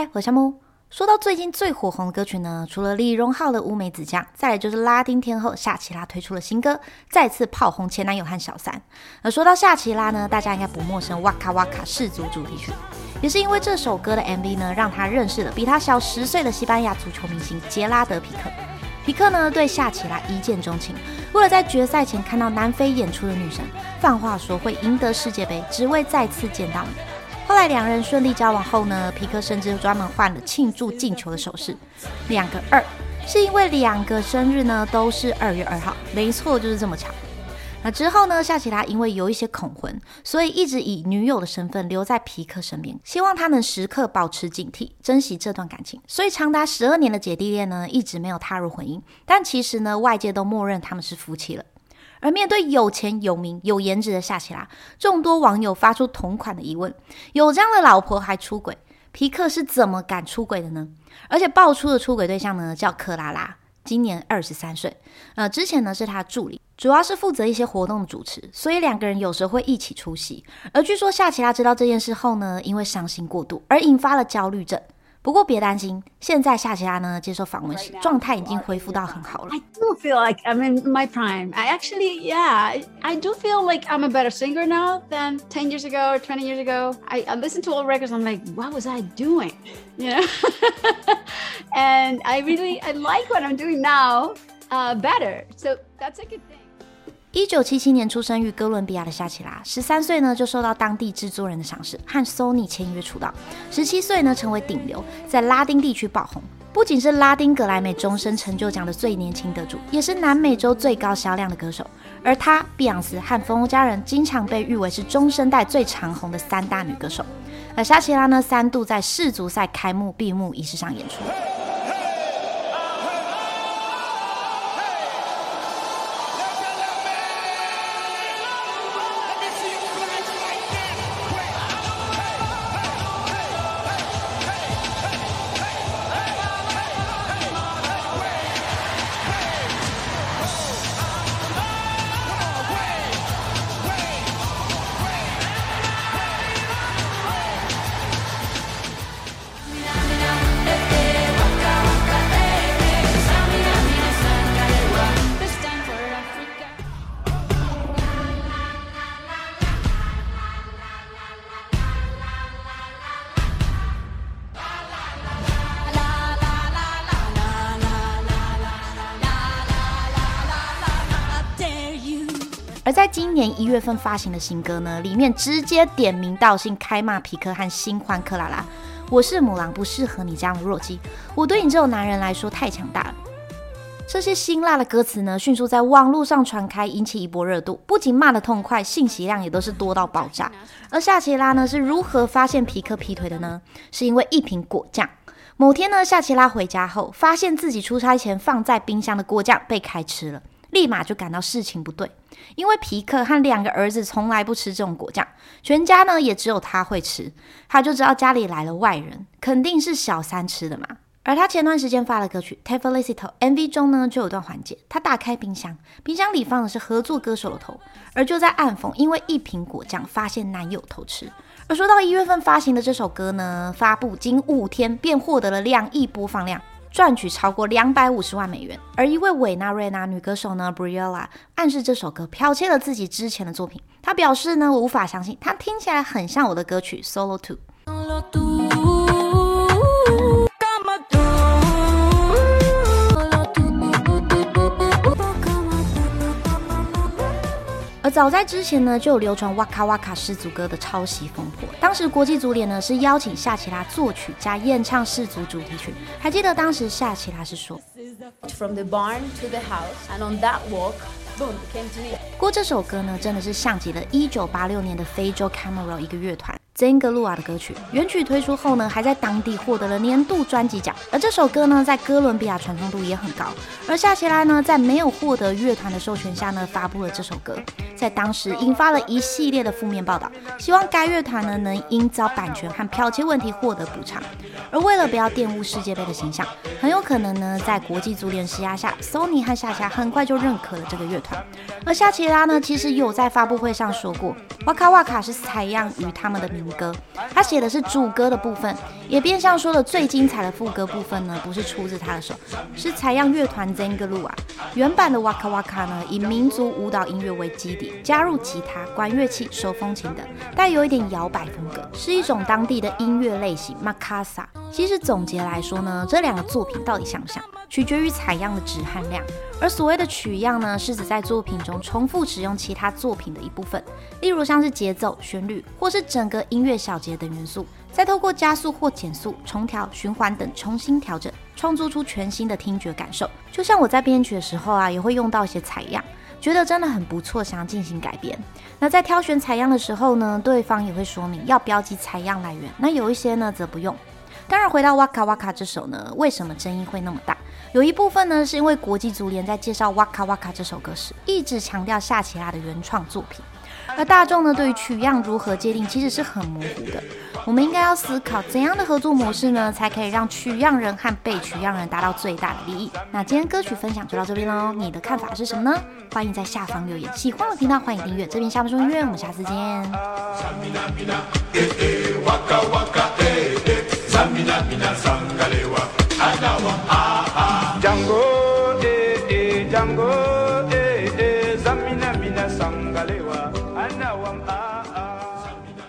嗨，我是夏慕。说到最近最火红的歌曲呢，除了李荣浩的《乌梅子酱》，再来就是拉丁天后夏奇拉推出了新歌，再次炮轰前男友和小三。而说到夏奇拉呢，大家应该不陌生 WakaWaka 氏族主题曲，也是因为这首歌的 MV 呢，让他认识了比他小10岁的西班牙足球明星杰拉德·皮克。皮克呢对夏奇拉一见钟情，为了在决赛前看到南非演出的女神，放话说会赢得世界杯，只为再次见到你。后来两人顺利交往后呢，皮克甚至专门换了庆祝进球的手势，2个2，是因为2个生日呢都是2月2号，没错，就是这么巧。那之后呢，夏奇拉因为有一些恐婚，所以一直以女友的身份留在皮克身边，希望他能时刻保持警惕，珍惜这段感情。所以长达12年的姐弟恋呢，一直没有踏入婚姻，但其实呢，外界都默认他们是夫妻了。而面对有钱有名有颜值的夏奇拉，众多网友发出同款的疑问，有这样的老婆还出轨，皮克是怎么敢出轨的呢？而且爆出的出轨对象呢叫克拉拉，今年23岁，之前呢是他助理，主要是负责一些活动的主持，所以2个人有时候会一起出席。而据说夏奇拉知道这件事后呢，因为伤心过度而引发了焦虑症。不过别担心，现在夏奇拉呢接受访问时，状态已经恢复到很好了。I do feel like I'm in my prime. I actually, yeah, I do feel like I'm a better singer now than 10 years ago or 20 years ago. I listen to old records, I'm like, what was I doing? You know? And I like what I'm doing now better. So that's a good thing.1977年出生于哥伦比亚的夏奇拉，13岁呢就受到当地制作人的赏识，和 Sony 签约出道，17岁呢成为顶流，在拉丁地区爆红，不仅是拉丁格莱美终身成就奖的最年轻得主，也是南美洲最高销量的歌手。而她、碧昂斯和风屋佳人经常被誉为是中生代最长红的3大女歌手。而夏奇拉呢3度在世足赛开幕、闭幕仪式上演出。而在今年1月份发行的新歌呢，里面直接点名道姓开骂皮克和新欢克拉拉，我是母狼，不适合你这样的弱鸡，我对你这种男人来说太强大了。这些辛辣的歌词呢，迅速在网络上传开，引起一波热度，不仅骂得痛快，信息量也都是多到爆炸。而夏奇拉呢，是如何发现皮克劈腿的呢？是因为一瓶果酱。某天呢，夏奇拉回家后，发现自己出差前放在冰箱的果酱被开吃了。立马就感到事情不对，因为皮克和2个儿子从来不吃这种果酱，全家呢也只有他会吃，他就知道家里来了外人，肯定是小三吃的嘛。而他前段时间发了歌曲 Te Felicito MV 中呢就有段环节，他打开冰箱里放的是合作歌手的头，而就在暗讽因为一瓶果酱发现男友偷吃。而说到1月份发行的这首歌呢，发布仅5天便获得了2亿播放量，赚取超过$250万。而一位委内瑞拉女歌手呢 Briella 暗示这首歌剽窃了自己之前的作品，她表示呢，我无法相信，它听起来很像我的歌曲 Solo Two。而早在之前呢，就有流传 WakaWaka 氏族歌的抄袭风波。当时国际足联呢是邀请夏奇拉作曲加演唱氏族主题曲。还记得当时夏奇拉是说 From the barn to the house and on that walk boom came to me。 不过这首歌呢，真的是像极了1986年的非洲 Cameroon 一个乐团 Zangaléwa 的歌曲。原曲推出后呢，还在当地获得了年度专辑奖。而这首歌呢，在哥伦比亚传唱度也很高。而夏奇拉呢，在没有获得乐团的授权下呢，发布了这首歌。在当时引发了一系列的负面报道，希望该乐团呢能因遭版权和剽窃问题获得补偿。而为了不要玷污世界杯的形象，很有可能呢在国际足联施压下， Sony 和夏奇拉很快就认可了这个乐团。而夏奇拉呢，其实有在发布会上说过 ，WakaWaka 是采样于他们的民歌，他写的是主歌的部分，也变相说了最精彩的副歌部分呢，不是出自他的手，是采样乐团 Zangaléwa。原版的 WakaWaka 呢，以民族舞蹈音乐为基底，加入吉他、管乐器、手风琴等，带有一点摇摆风格，是一种当地的音乐类型 Makasa。其实总结来说呢，这两个作品到底像不像，取决于采样的质和量。而所谓的取样呢，是指在作品中重复使用其他作品的一部分，例如像是节奏、旋律或是整个音乐小节等元素，再透过加速或减速、重调、循环等重新调整，创作出全新的听觉感受。就像我在编曲的时候啊，也会用到一些采样，觉得真的很不错，想要进行改编。那在挑选采样的时候呢，对方也会说明要标记采样来源，那有一些呢则不用。当然回到 WakaWaka 这首呢，为什么争议会那么大，有一部分呢是因为国际足联在介绍 WakaWaka 这首歌时一直强调夏奇拉的原创作品，而大众呢对于取样如何界定其实是很模糊的。我们应该要思考怎样的合作模式呢，才可以让取样人和被取样人达到最大的利益。那今天歌曲分享就到这边咯，你的看法是什么呢？欢迎在下方留言，喜欢我的频道欢迎订阅，这边下半钟音乐，我们下次见。Zangaléwa, Jango.